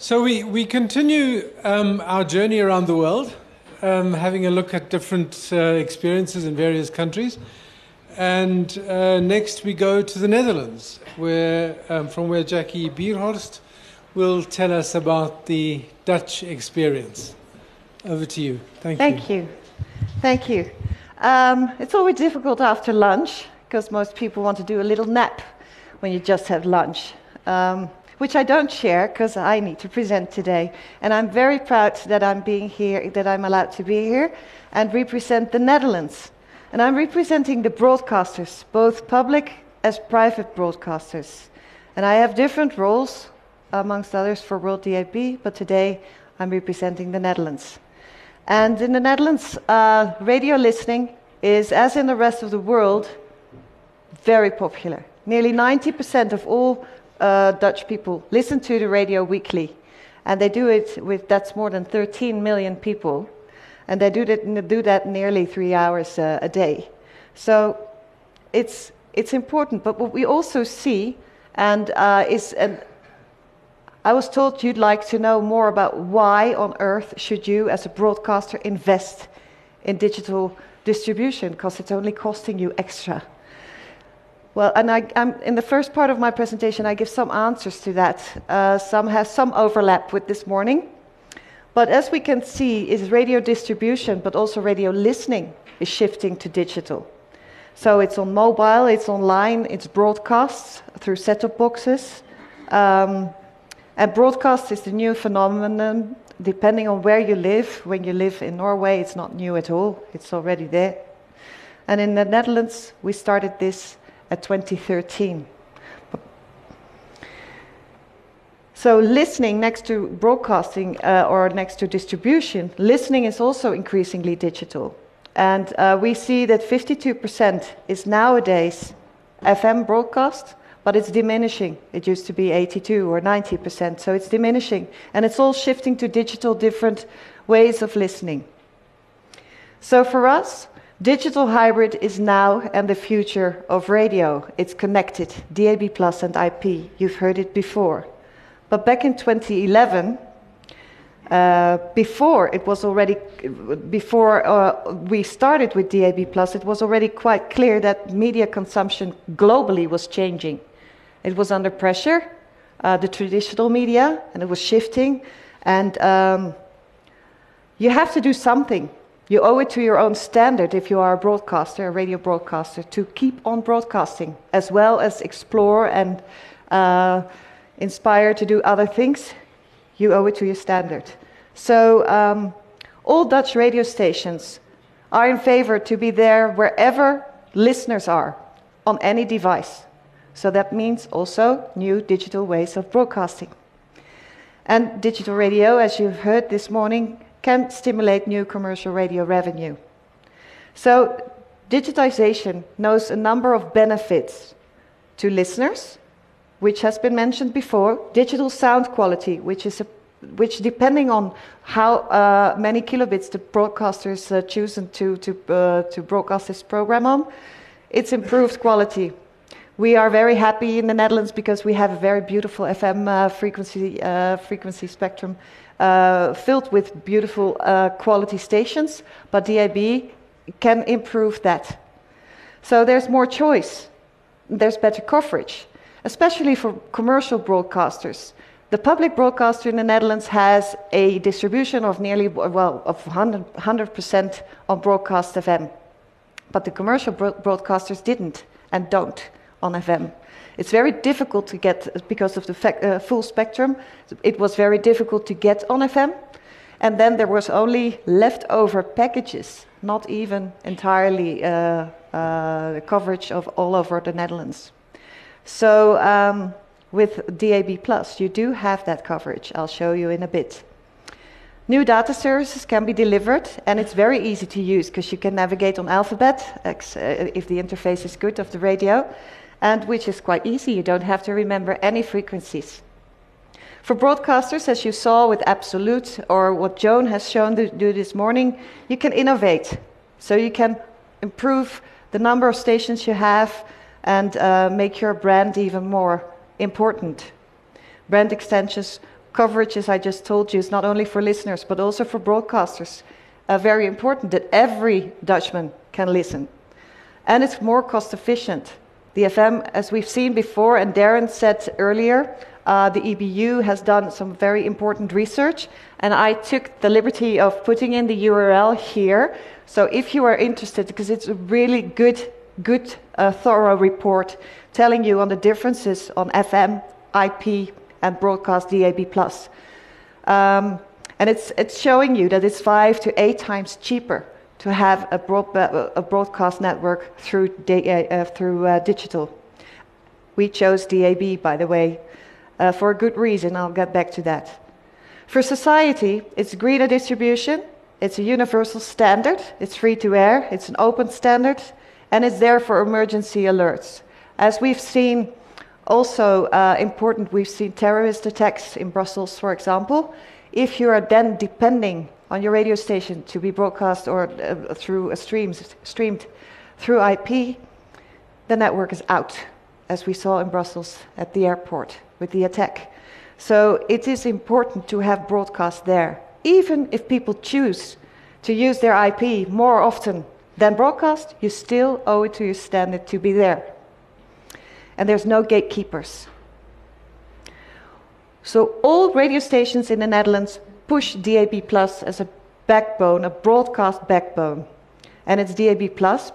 So we continue our journey around the world, having a look at different experiences in various countries. And next we go to the Netherlands, where, from where Jacqueline Bierhorst will tell us about the Dutch experience. Over to you. Thank you. It's always difficult after lunch, because most people want to do a little nap when you just have lunch. Which I don't share because I need to present today. And I'm very proud that I'm being here, that I'm allowed to be here and represent the Netherlands. And I'm representing the broadcasters, both public as private broadcasters. And I have different roles, amongst others, for World DAB, but today I'm representing the Netherlands. And in the Netherlands, radio listening is, as in the rest of the world, very popular. Nearly 90% of all Dutch people listen to the radio weekly, and they do it with, that's more than 13 million people, and they do that nearly 3 hours a day. So it's important. But what we also see, and I was told you'd like to know more about why on earth should you, as a broadcaster, invest in digital distribution, because it's only costing you extra. Well, and I'm in the first part of my presentation, I give some answers to that. Some have some overlap with this morning. But as we can see, is radio distribution, but also radio listening is shifting to digital. So it's on mobile, it's online, it's broadcasts through set-top boxes. And broadcast is the new phenomenon, depending on where you live. When you live in Norway, it's not new at all. It's already there. And in the Netherlands, we started this at 2013. So listening next to broadcasting or next to distribution, listening is also increasingly digital. And we see that 52% is nowadays FM broadcast, but it's diminishing. It used to be 82 or 90%, so it's diminishing. And it's all shifting to digital, different ways of listening. So for us, digital hybrid is now and the future of radio. It's connected, DAB+ and IP. You've heard it before. But back in 2011, before we started with DAB+, it was already quite clear that media consumption globally was changing. It was under pressure, the traditional media, and it was shifting. And you have to do something. You owe it to your own standard, if you are a broadcaster, a radio broadcaster, to keep on broadcasting, as well as explore and inspire to do other things. You owe it to your standard. So all Dutch radio stations are in favor to be there wherever listeners are, on any device. So that means also new digital ways of broadcasting. And digital radio, as you've heard this morning, can stimulate new commercial radio revenue. So digitization knows a number of benefits to listeners, which has been mentioned before. Digital sound quality, which depending on how many kilobits the broadcaster is choosing to broadcast this program on, it's improved quality. We are very happy in the Netherlands because we have a very beautiful FM frequency spectrum filled with beautiful quality stations, but DAB can improve that. So there's more choice, there's better coverage, especially for commercial broadcasters. The public broadcaster in the Netherlands has a distribution of nearly, well, of 100% on broadcast FM, but the commercial broadcasters didn't and don't. On FM. It's very difficult to get, because of the full spectrum, it was very difficult to get on FM, and then there was only leftover packages, not even entirely the coverage of all over the Netherlands. So with DAB+, you do have that coverage. I'll show you in a bit. New data services can be delivered, and it's very easy to use because you can navigate on alphabet, if the interface is good, of the radio. And which is quite easy, you don't have to remember any frequencies. For broadcasters, as you saw with Absolute, or what Joan has shown to do this morning, you can innovate. So you can improve the number of stations you have and make your brand even more important. Brand extensions coverage, as I just told you, is not only for listeners, but also for broadcasters. Very important that every Dutchman can listen. And it's more cost efficient. The FM, as we've seen before, and Darren said earlier, the EBU has done some very important research, and I took the liberty of putting in the URL here. So if you are interested, because it's a really good, thorough report telling you on the differences on FM, IP, and broadcast DAB+. And it's showing you that it's 5 to 8 times cheaper to have a broadcast network through digital. We chose DAB, by the way, for a good reason. I'll get back to that. For society, it's greener distribution, it's a universal standard, it's free to air, it's an open standard, and it's there for emergency alerts. As we've seen, also important, we've seen terrorist attacks in Brussels, for example. If you are then depending on your radio station to be broadcast or through a streamed through IP, the network is out, as we saw in Brussels at the airport with the attack. So it is important to have broadcast there, even if people choose to use their IP more often than broadcast. You still owe it to your standard to be there, and there's no gatekeepers. So all radio stations in the Netherlands push DAB+ as a backbone, a broadcast backbone. And it's DAB+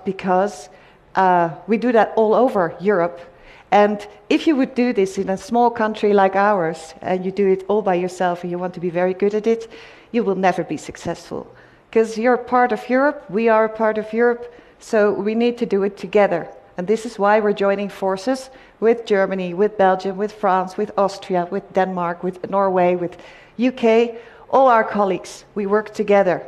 because we do that all over Europe. And if you would do this in a small country like ours, and you do it all by yourself, and you want to be very good at it, you will never be successful. Because you're part of Europe, we are a part of Europe, so we need to do it together. And this is why we're joining forces with Germany, with Belgium, with France, with Austria, with Denmark, with Norway, with UK, all our colleagues. We work together.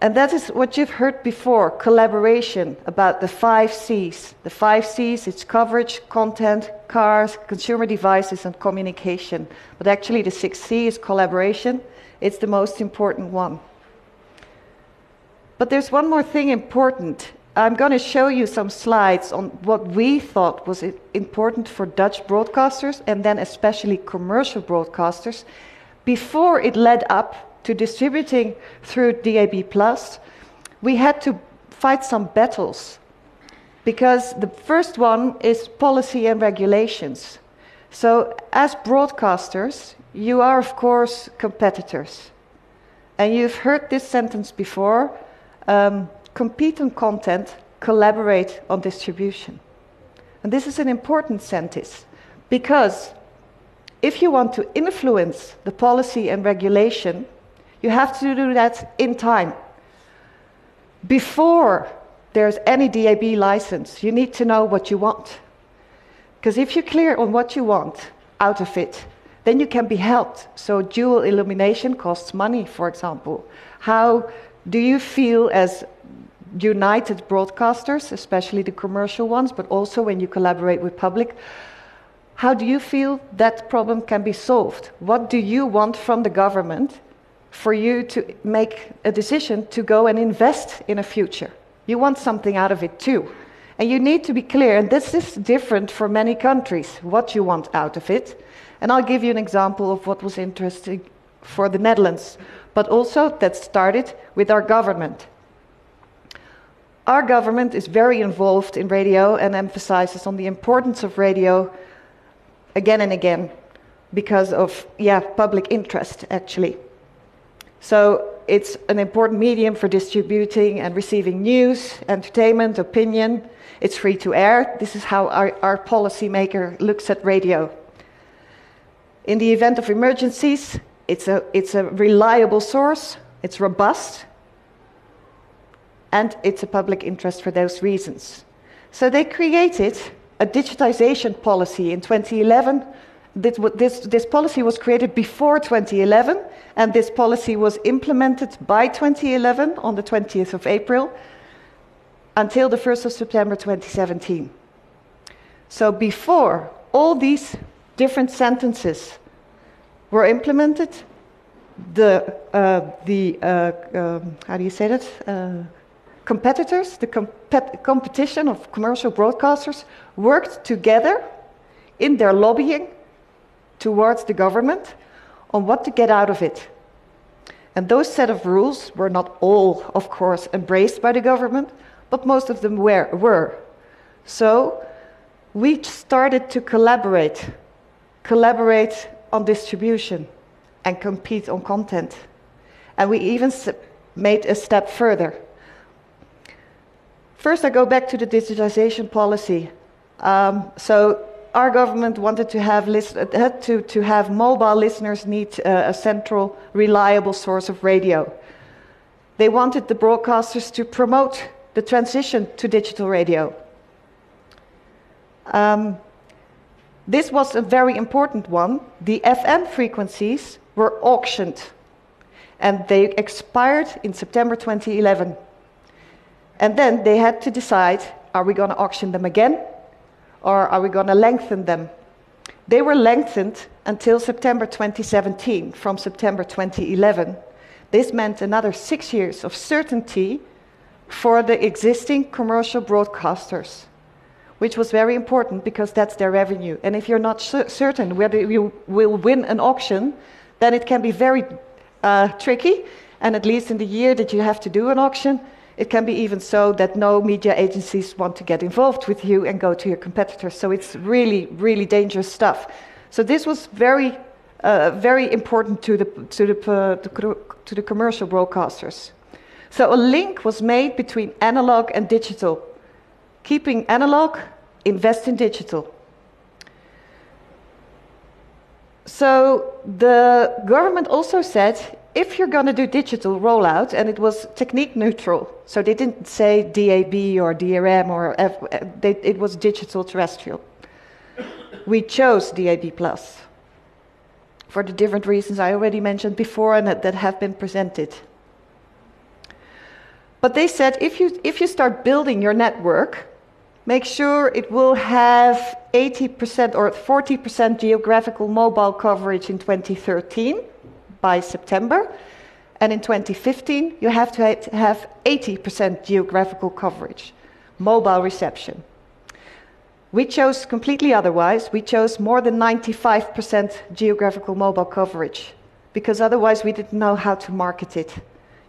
And that is what you've heard before, collaboration, about the 5 C's. The 5 C's, it's coverage, content, cars, consumer devices, and communication. But actually the 6 C is collaboration. It's the most important one. But there's one more thing important. I'm going to show you some slides on what we thought was important for Dutch broadcasters, and then especially commercial broadcasters, before it led up to distributing through DAB+. We had to fight some battles, because the first one is policy and regulations. So as broadcasters, you are of course competitors. And you've heard this sentence before, compete on content, collaborate on distribution. And this is an important sentence, because if you want to influence the policy and regulation, you have to do that in time. Before there's any DAB license, you need to know what you want. Because if you're clear on what you want out of it, then you can be helped. So dual illumination costs money, for example. How do you feel as united broadcasters, especially the commercial ones, but also when you collaborate with public, how do you feel that problem can be solved? What do you want from the government for you to make a decision to go and invest in a future? You want something out of it too. And you need to be clear, and this is different for many countries, what you want out of it. And I'll give you an example of what was interesting for the Netherlands, but also that started with our government. Our government is very involved in radio and emphasizes on the importance of radio again and again because of public interest, actually. So it's an important medium for distributing and receiving news, entertainment, opinion. It's free to air. This is how our policymaker looks at radio. In the event of emergencies, it's a reliable source, it's robust, and it's a public interest for those reasons. So they created a digitization policy in 2011. This policy was created before 2011, and this policy was implemented by 2011 on the 20th of April until the 1st of September 2017. So before all these different sentences were implemented, the competition of commercial broadcasters worked together in their lobbying towards the government on what to get out of it. And those set of rules were not all, of course, embraced by the government, but most of them were. So we started to collaborate on distribution and compete on content. And we even made a step further. First, I go back to the digitization policy. So our government wanted to have mobile listeners need a central, reliable source of radio. They wanted the broadcasters to promote the transition to digital radio. This was a very important one. The FM frequencies were auctioned, and they expired in September 2011. And then they had to decide, are we going to auction them again, or are we going to lengthen them? They were lengthened until September 2017, from September 2011. This meant another 6 years of certainty for the existing commercial broadcasters, which was very important because that's their revenue. And if you're not certain whether you will win an auction, then it can be very tricky. And at least in the year that you have to do an auction, it can be even so that no media agencies want to get involved with you and go to your competitors. So it's really, really dangerous stuff. So this was very, very important to the commercial broadcasters. So a link was made between analog and digital. Keeping analog, invest in digital. So the government also said, if you're going to do digital rollout, and it was technique neutral, so they didn't say DAB or DRM, or it was digital terrestrial. We chose DAB+, for the different reasons I already mentioned before and that have been presented. But they said, if you start building your network, make sure it will have 80% or 40% geographical mobile coverage in 2013, by September, and in 2015 you have to have 80% geographical coverage, mobile reception. We chose completely otherwise. We chose more than 95% geographical mobile coverage, because otherwise we didn't know how to market it.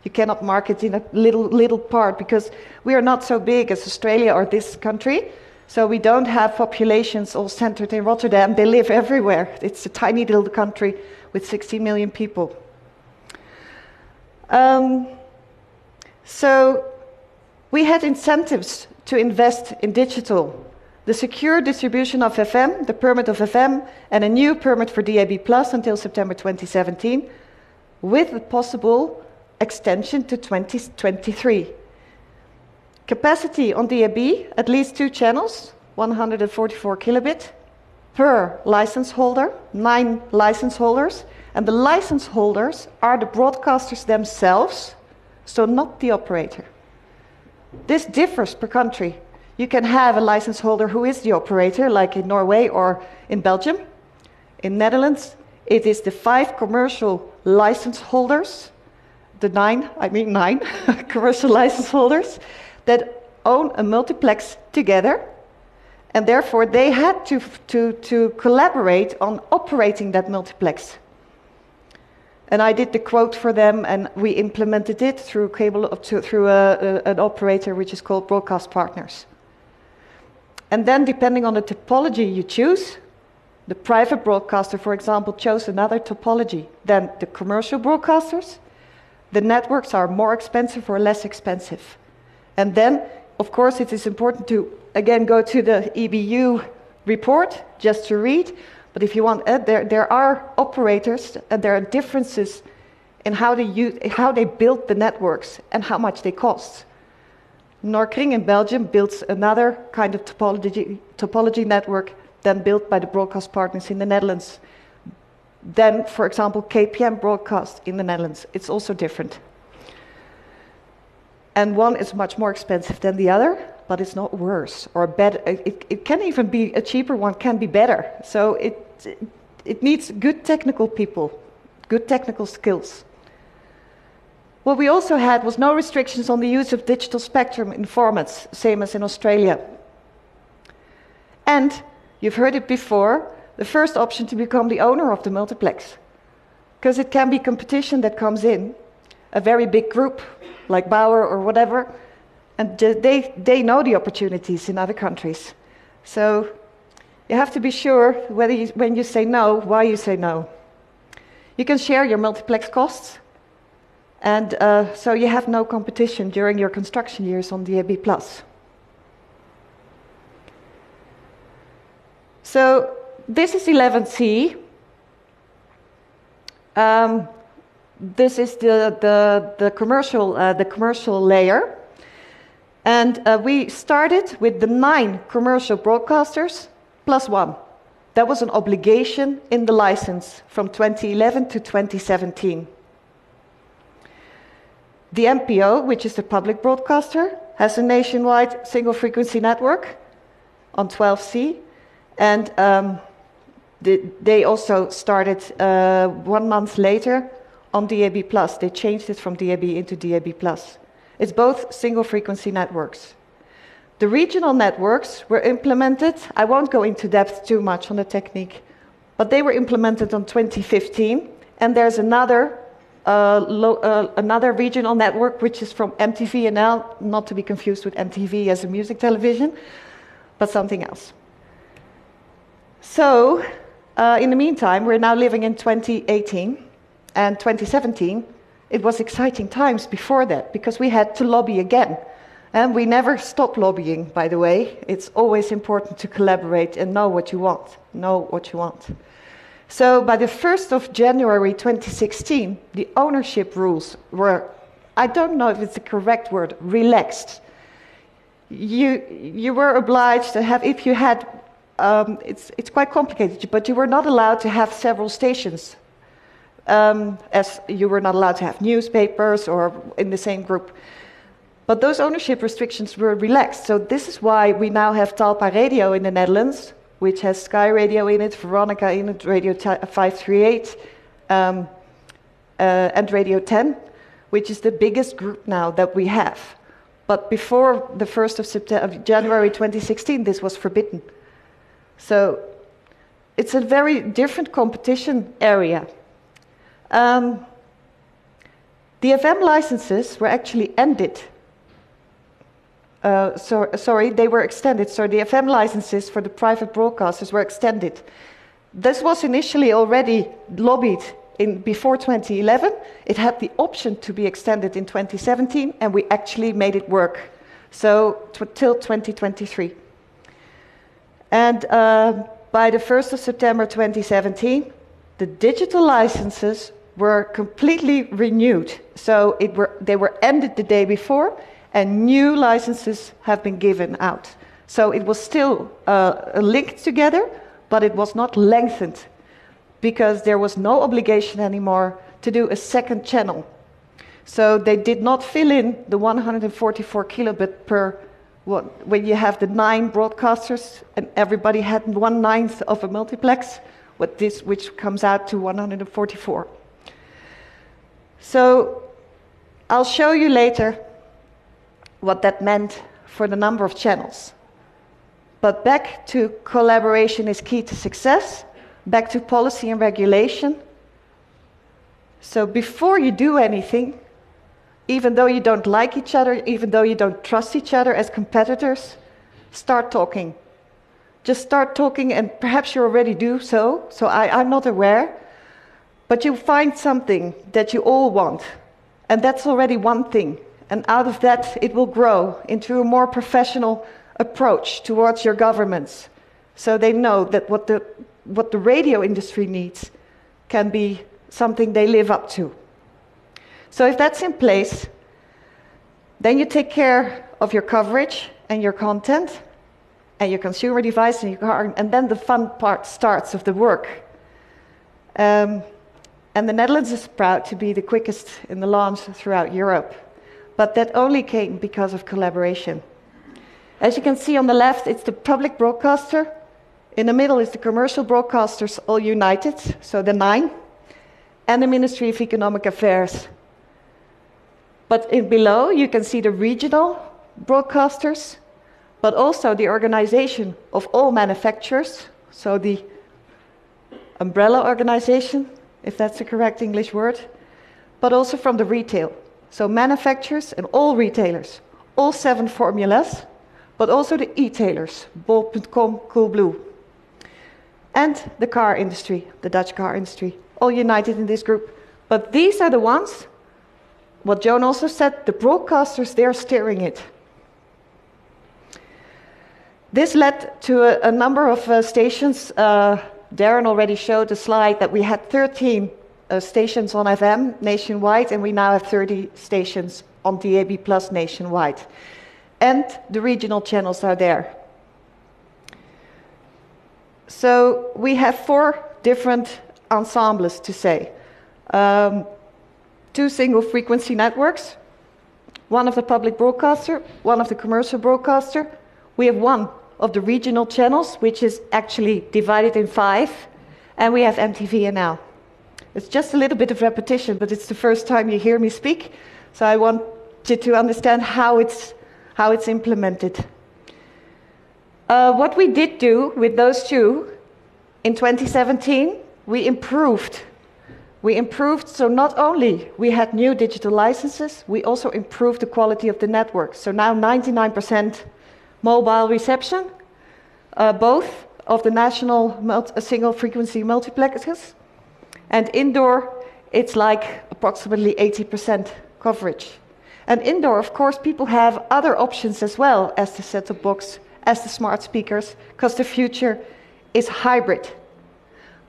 You cannot market in a little part, because we are not so big as Australia or this country, so we don't have populations all centered in Rotterdam. They live everywhere. It's a tiny little country with 60 million people. So we had incentives to invest in digital. The secure distribution of FM, the permit of FM, and a new permit for DAB+ until September 2017, with a possible extension to 2023. Capacity on DAB, at least 2 channels, 144 kilobit per license holder, 9 license holders, and the license holders are the broadcasters themselves, so not the operator. This differs per country. You can have a license holder who is the operator, like in Norway or in Belgium. In Netherlands, it is the 5 commercial license holders, the 9 commercial license holders, that own a multiplex together, and therefore they had to collaborate on operating that multiplex. And I did the quote for them, and we implemented it through an operator which is called Broadcast Partners. And then, depending on the topology you choose, the private broadcaster, for example, chose another topology than the commercial broadcasters. The networks are more expensive or less expensive. And then, of course, it is important to, again, go to the EBU report just to read. But if you want, there are operators, and there are differences in how they build the networks and how much they cost. Norkring in Belgium builds another kind of topology network than built by the broadcast partners in the Netherlands. Then, for example, KPN broadcast in the Netherlands. It's also different. And one is much more expensive than the other, but it's not worse or better. It can even be a cheaper one, can be better. So it needs good technical people, good technical skills. What we also had was no restrictions on the use of digital spectrum in formats, same as in Australia. And you've heard it before, the first option to become the owner of the multiplex. because it can be competition that comes in, a very big group like Bauer or whatever, and they know the opportunities in other countries. So you have to be sure whether you, when you say no, why you say no. You can share your multiplex costs, and so you have no competition during your construction years on DAB+. So this is 11C. This is the commercial layer, and we started with the 9 commercial broadcasters plus 1. That was an obligation in the license from 2011 to 2017. The MPO, which is the public broadcaster, has a nationwide single frequency network on 12C, and they also started 1 month later on DAB+. They changed it from DAB into DAB+. It's both single frequency networks. The regional networks were implemented, I won't go into depth too much on the technique, but they were implemented on 2015, and there's another regional network which is from MTVNL, not to be confused with MTV as a music television, but something else. So, in the meantime, we're now living in 2018 and 2017. It was exciting times before that because we had to lobby again. And we never stop lobbying, by the way. It's always important to collaborate and know what you want. Know what you want. So by the 1st of January 2016, the ownership rules were, I don't know if it's the correct word, relaxed. You were obliged to have, if you had, it's quite complicated, but you were not allowed to have several stations, as you were not allowed to have newspapers or in the same group. But those ownership restrictions were relaxed, so this is why we now have Talpa Radio in the Netherlands, which has Sky Radio in it, Veronica in it, Radio 538, and Radio 10, which is the biggest group now that we have. But before the 1st of January 2016, this was forbidden. So it's a very different competition area. The FM licenses were actually ended. Sorry, they were extended. So the FM licenses for the private broadcasters were extended. This was initially already lobbied in before 2011. It had the option to be extended in 2017, and we actually made it work. So till 2023. And by the 1st of September 2017, the digital licenses were completely renewed. So they were ended the day before, and new licenses have been given out. So it was still linked together, but it was not lengthened because there was no obligation anymore to do a second channel. So they did not fill in the 144 kilobit per, when you have the 9 broadcasters and everybody had 1/9 of a multiplex, which comes out to 144. So I'll show you later what that meant for the number of channels. But back to collaboration is key to success, back to policy and regulation. So before you do anything, even though you don't like each other, even though you don't trust each other as competitors, start talking. Just start talking, and perhaps you already do so, I'm not aware, but you find something that you all want, and that's already one thing. And out of that, it will grow into a more professional approach towards your governments. So they know that what the radio industry needs can be something they live up to. So if that's in place, then you take care of your coverage and your content and your consumer device and your car, and then the fun part starts of the work. And the Netherlands is proud to be the quickest in the launch throughout Europe. But that only came because of collaboration. As you can see on the left, it's the public broadcaster. In the middle is the commercial broadcasters, all united, so the 9, and the Ministry of Economic Affairs. But below, you can see the regional broadcasters, but also the organization of all manufacturers, so the umbrella organization if that's the correct English word, but also from the retail. So manufacturers and all retailers, all 7 formulas, but also the e-tailers, bol.com, Coolblue, and the car industry, the Dutch car industry, all united in this group. But these are the ones, what Joan also said, the broadcasters, they're steering it. This led to a number of stations. Darren already showed the slide that we had 13 stations on FM nationwide, and we now have 30 stations on DAB+ nationwide. And the regional channels are there. So we have 4 different ensembles to say. 2 single frequency networks, one of the public broadcaster, one of the commercial broadcaster. We have one of the regional channels, which is actually divided in 5, and we have MTVNL. It's just a little bit of repetition, but it's the first time you hear me speak, so I want you to understand how it's implemented. What we did do with those 2 in 2017, we improved. We improved, so not only we had new digital licenses, we also improved the quality of the network. So now 99% mobile reception, both of the national single frequency multiplexes, and indoor it's like approximately 80% coverage. And indoor, of course, people have other options as well as the set-top box, as the smart speakers, because the future is hybrid.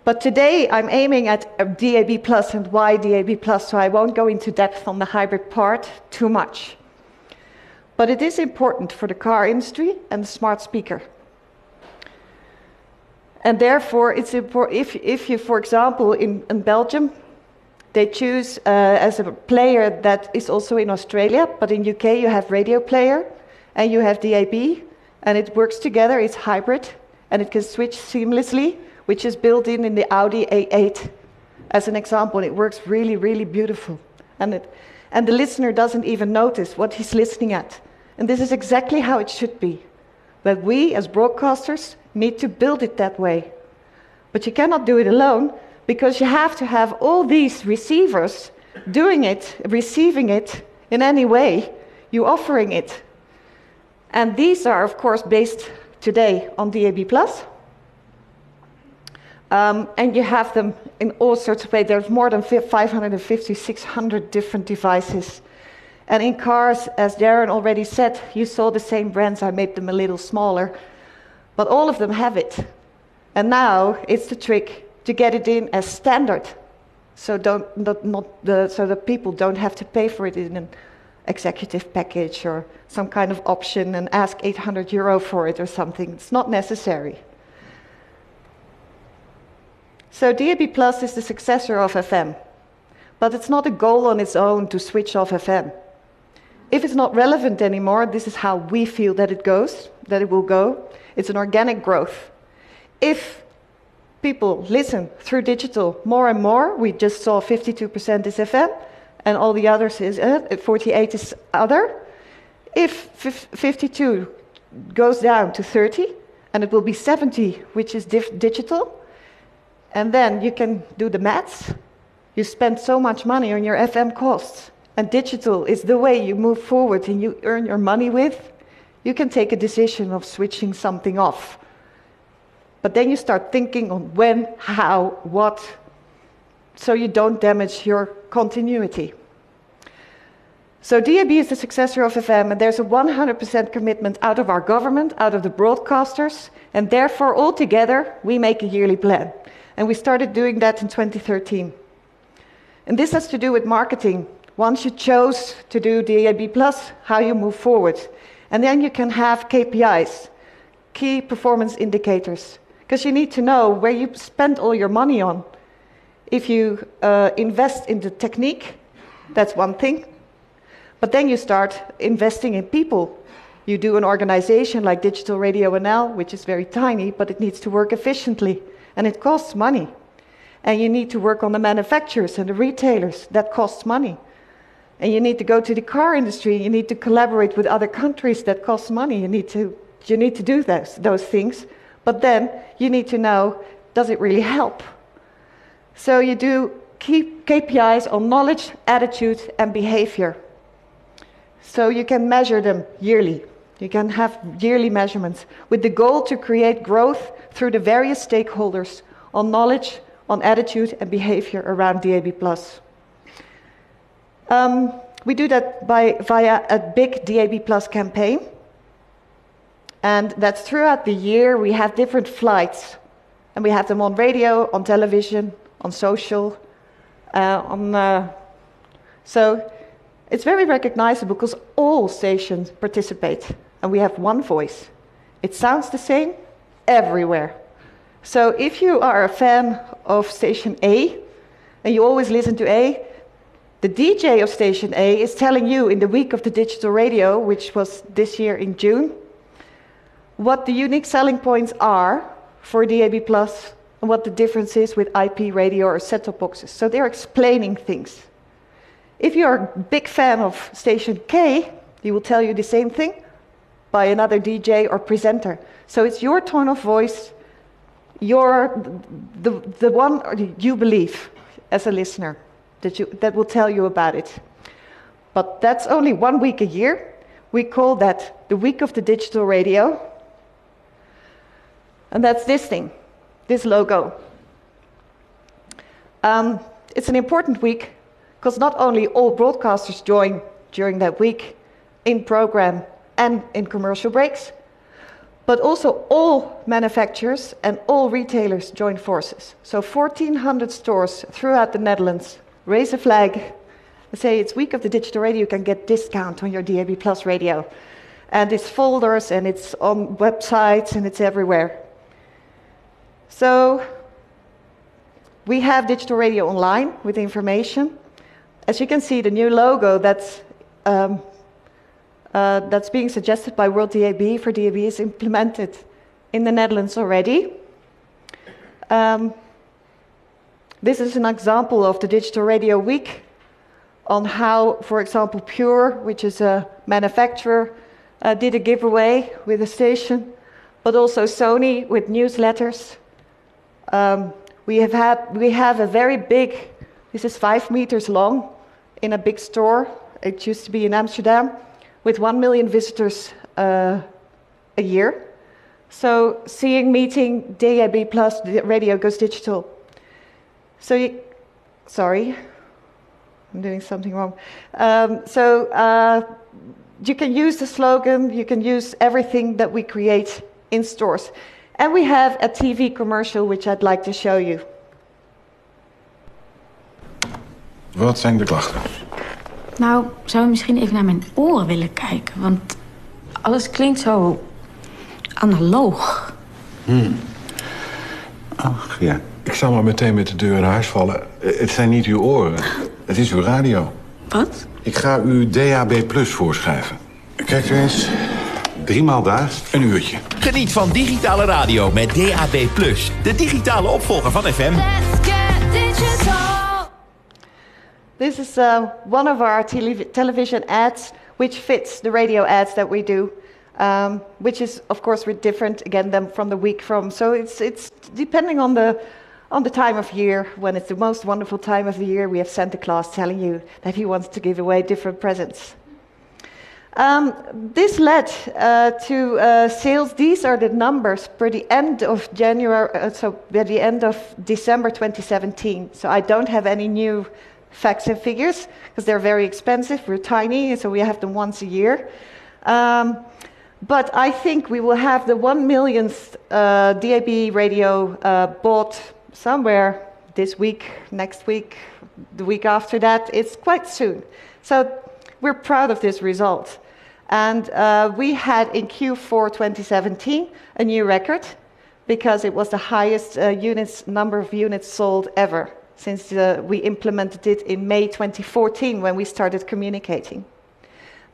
But today I'm aiming at DAB+ and why DAB+, so I won't go into depth on the hybrid part too much. But it is important for the car industry and the smart speaker. And therefore, it's important if you, for example, in Belgium, they choose as a player that is also in Australia, but in UK you have Radio Player and you have DAB, and it works together, it's hybrid, and it can switch seamlessly, which is built in the Audi A8 as an example. It works really, really beautiful. And the listener doesn't even notice what he's listening at. And this is exactly how it should be. But we, as broadcasters, need to build it that way. But you cannot do it alone, because you have to have all these receivers doing it, receiving it in any way you're offering it. And these are, of course, based today on DAB+. And you have them in all sorts of ways. There's more than 550, 600 different devices. And in cars, as Darren already said, you saw the same brands. I made them a little smaller. But all of them have it. And now it's the trick to get it in as standard, so that people don't have to pay for it in an executive package or some kind of option and ask €800 for it or something. It's not necessary. So DAB+ is the successor of FM, but it's not a goal on its own to switch off FM. If it's not relevant anymore, this is how we feel that it goes, that it will go. It's an organic growth. If people listen through digital more and more, we just saw 52% is FM, and all the others is 48 is other. If 52 goes down to 30, and it will be 70, which is digital, and then you can do the maths. You spend so much money on your FM costs, and digital is the way you move forward and you earn your money with. You can take a decision of switching something off. But then you start thinking on when, how, what, so you don't damage your continuity. So DAB is the successor of FM, and there's a 100% commitment out of our government, out of the broadcasters, and therefore all together we make a yearly plan. And we started doing that in 2013. And this has to do with marketing. Once you chose to do DAB+, how you move forward. And then you can have KPIs, key performance indicators, because you need to know where you spend all your money on. If you invest in the technique, that's one thing. But then you start investing in people. You do an organization like Digital Radio NL, which is very tiny, but it needs to work efficiently. And it costs money. And you need to work on the manufacturers and the retailers. That costs money. And you need to go to the car industry. You need to collaborate with other countries. That costs money. You need to do those things. But then you need to know, does it really help? So you do key KPIs on knowledge, attitude, and behavior. So you can measure them yearly. You can have yearly measurements with the goal to create growth through the various stakeholders on knowledge, on attitude, and behavior around DAB+. We do that via a big DAB+ campaign. And that's throughout the year we have different flights. And we have them on radio, on television, on social. So it's very recognizable because all stations participate. And we have one voice. It sounds the same everywhere. So if you are a fan of station A, and you always listen to A, the DJ of station A is telling you in the week of the digital radio, which was this year in June, what the unique selling points are for DAB+, and what the difference is with IP radio or set-top boxes. So they're explaining things. If you're a big fan of station K, he will tell you the same thing by another DJ or presenter. So it's your tone of voice, your, the one you believe as a listener that will tell you about it. But that's only one week a year. We call that the week of the digital radio. And that's this thing, this logo. It's an important week, because not only all broadcasters join during that week in program and in commercial breaks, but also all manufacturers and all retailers join forces. So 1,400 stores throughout the Netherlands raise a flag and say it's week of the digital radio, you can get discount on your DAB+ radio. And it's folders and it's on websites and it's everywhere. So we have digital radio online with information. As you can see, the new logo that's being suggested by World DAB for DAB is implemented in the Netherlands already. This is an example of the Digital Radio Week on how, for example, Pure, which is a manufacturer, did a giveaway with a station, but also Sony with newsletters. We have a very big, this is 5 meters long, in a big store. It used to be in Amsterdam, with 1 million visitors a year. So seeing, meeting, DAB+, radio goes digital. So you, sorry, I'm doing something wrong. You can use the slogan, you can use everything that we create in stores. And we have a TV commercial, which I'd like to show you. Wat zijn de klachten? Nou, zou je misschien even naar mijn oren willen kijken, want alles klinkt zo analoog. Ach ja, ik zal maar meteen met de deur in huis vallen. Het zijn niet uw oren, het is uw radio. Wat? Ik ga u DAB+ voorschrijven. Kijkt u eens, 3 maal daags, een uurtje. Geniet van digitale radio met DAB+, de digitale opvolger van FM. Let's get digital. This is one of our television ads, which fits the radio ads that we do, which is, of course, we're different again than from the week from. So it's depending on the time of year. When it's the most wonderful time of the year, we have Santa Claus telling you that he wants to give away different presents. This led to sales. These are the numbers per the end of January, so by the end of December 2017. So I don't have any new facts and figures, because they're very expensive, we're tiny, so we have them once a year. But I think we will have the 1 millionth DAB radio bought somewhere this week, next week, the week after that. It's quite soon. So we're proud of this result. And we had in Q4 2017 a new record, because it was the highest number of units sold ever, since we implemented it in May 2014 when we started communicating.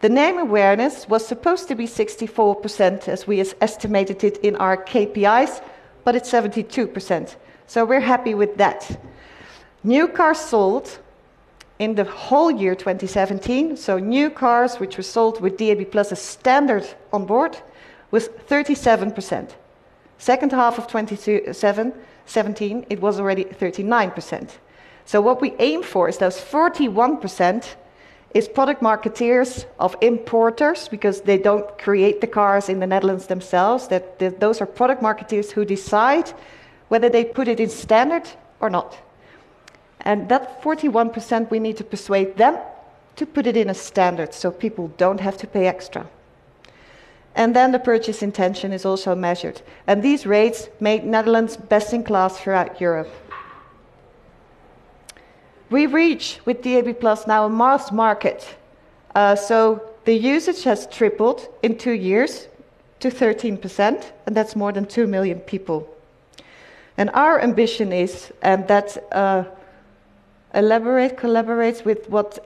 The name awareness was supposed to be 64% as we estimated it in our KPIs, but it's 72%. So we're happy with that. New cars sold in the whole year 2017, so new cars which were sold with DAB+ as standard on board, was 37%. Second half of 2017, it was already 39%. So what we aim for is those 41% is product marketeers of importers, because they don't create the cars in the Netherlands themselves. That those are product marketeers who decide whether they put it in standard or not. And that 41%, we need to persuade them to put it in a standard so people don't have to pay extra. And then the purchase intention is also measured. And these rates made Netherlands best in class throughout Europe. We reach with DAB+ now a mass market. So the usage has tripled in 2 years to 13%, and that's more than 2 million people. And our ambition is, and that collaborates with what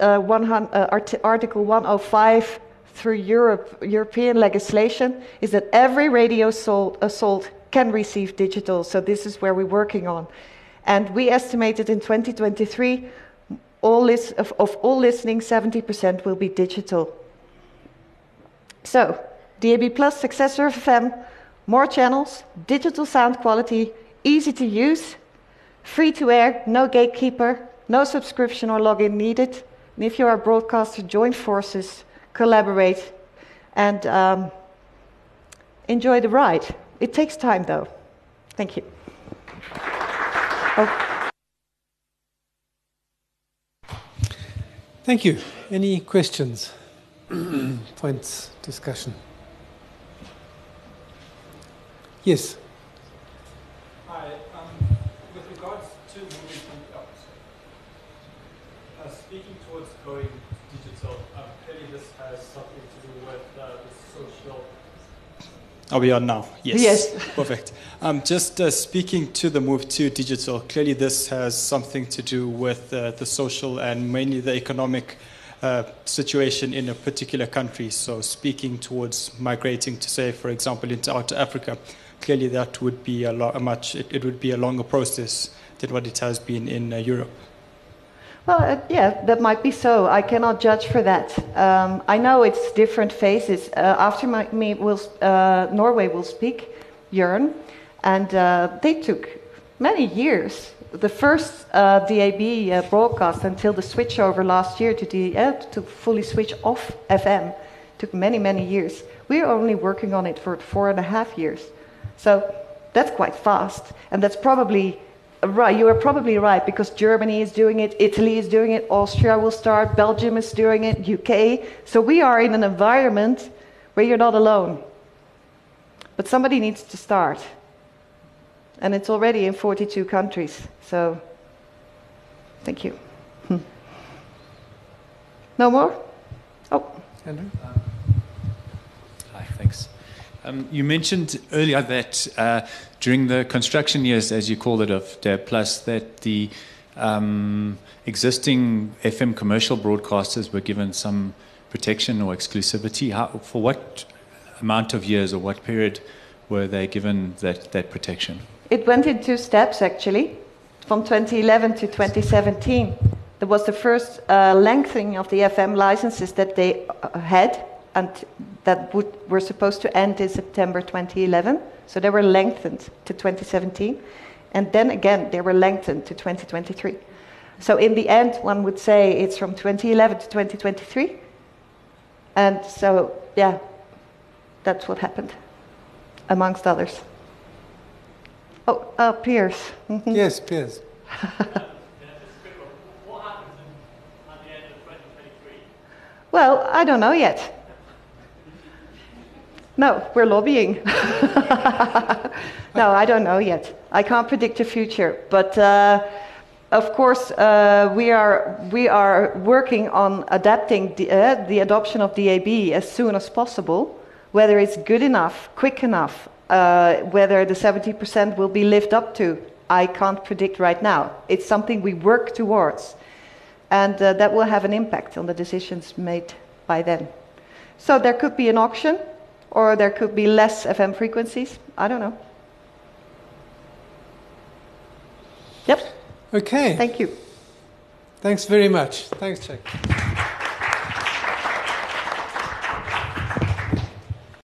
Article 105 through European legislation, is that every radio sold can receive digital. So this is where we're working on. And we estimated in 2023, of all listening, 70% will be digital. So DAB+, successor of FM, more channels, digital sound quality, easy to use, free to air, no gatekeeper, no subscription or login needed. And if you are a broadcaster, join forces, collaborate, and enjoy the ride. It takes time, though. Thank you. Oh. Thank you. Any questions? Points, discussion? Yes. Hi. With regards to moving speaking towards going digital, clearly this has something to do with the social. Are we on now? Yes. Yes. Perfect. Just speaking to the move to digital, clearly this has something to do with the social and mainly the economic situation in a particular country. So speaking towards migrating to, say, for example, into outer Africa, clearly that would be it would be a longer process than what it has been in Europe. Well, yeah, that might be so. I cannot judge for that. I know it's different phases. After me, Norway will speak, Jørgen, and they took many years. The first DAB broadcast until the switchover last year to fully switch off FM took many, many years. We're only working on it for 4.5 years. So that's quite fast, and that's probably... Right, you are probably right, because Germany is doing it, Italy is doing it, Austria will start, Belgium is doing it, UK. So we are in an environment where you're not alone. But somebody needs to start. And it's already in 42 countries. So, thank you. No more? Oh. Andrew? Hi, thanks. You mentioned earlier that during the construction years, as you called it, of DAB+, that the existing FM commercial broadcasters were given some protection or exclusivity. For what amount of years or what period were they given that protection? It went in 2 steps, actually. From 2011 to 2017, there was the first lengthening of the FM licenses that they had, and that were supposed to end in September 2011. So they were lengthened to 2017. And then again, they were lengthened to 2023. So in the end, one would say it's from 2011 to 2023. And so, yeah, that's what happened, amongst others. Oh, Piers. Yes, Piers. What happens at the end of 2023? Well, I don't know yet. No, we're lobbying. No, I don't know yet. I can't predict the future. But of course, we are working on adapting the adoption of DAB as soon as possible, whether it's good enough, quick enough, whether the 70% will be lived up to, I can't predict right now. It's something we work towards. And that will have an impact on the decisions made by then. So there could be an auction. Or there could be less FM frequencies. I don't know. Yep. Okay. Thank you. Thanks very much. Thanks, Jacqueline.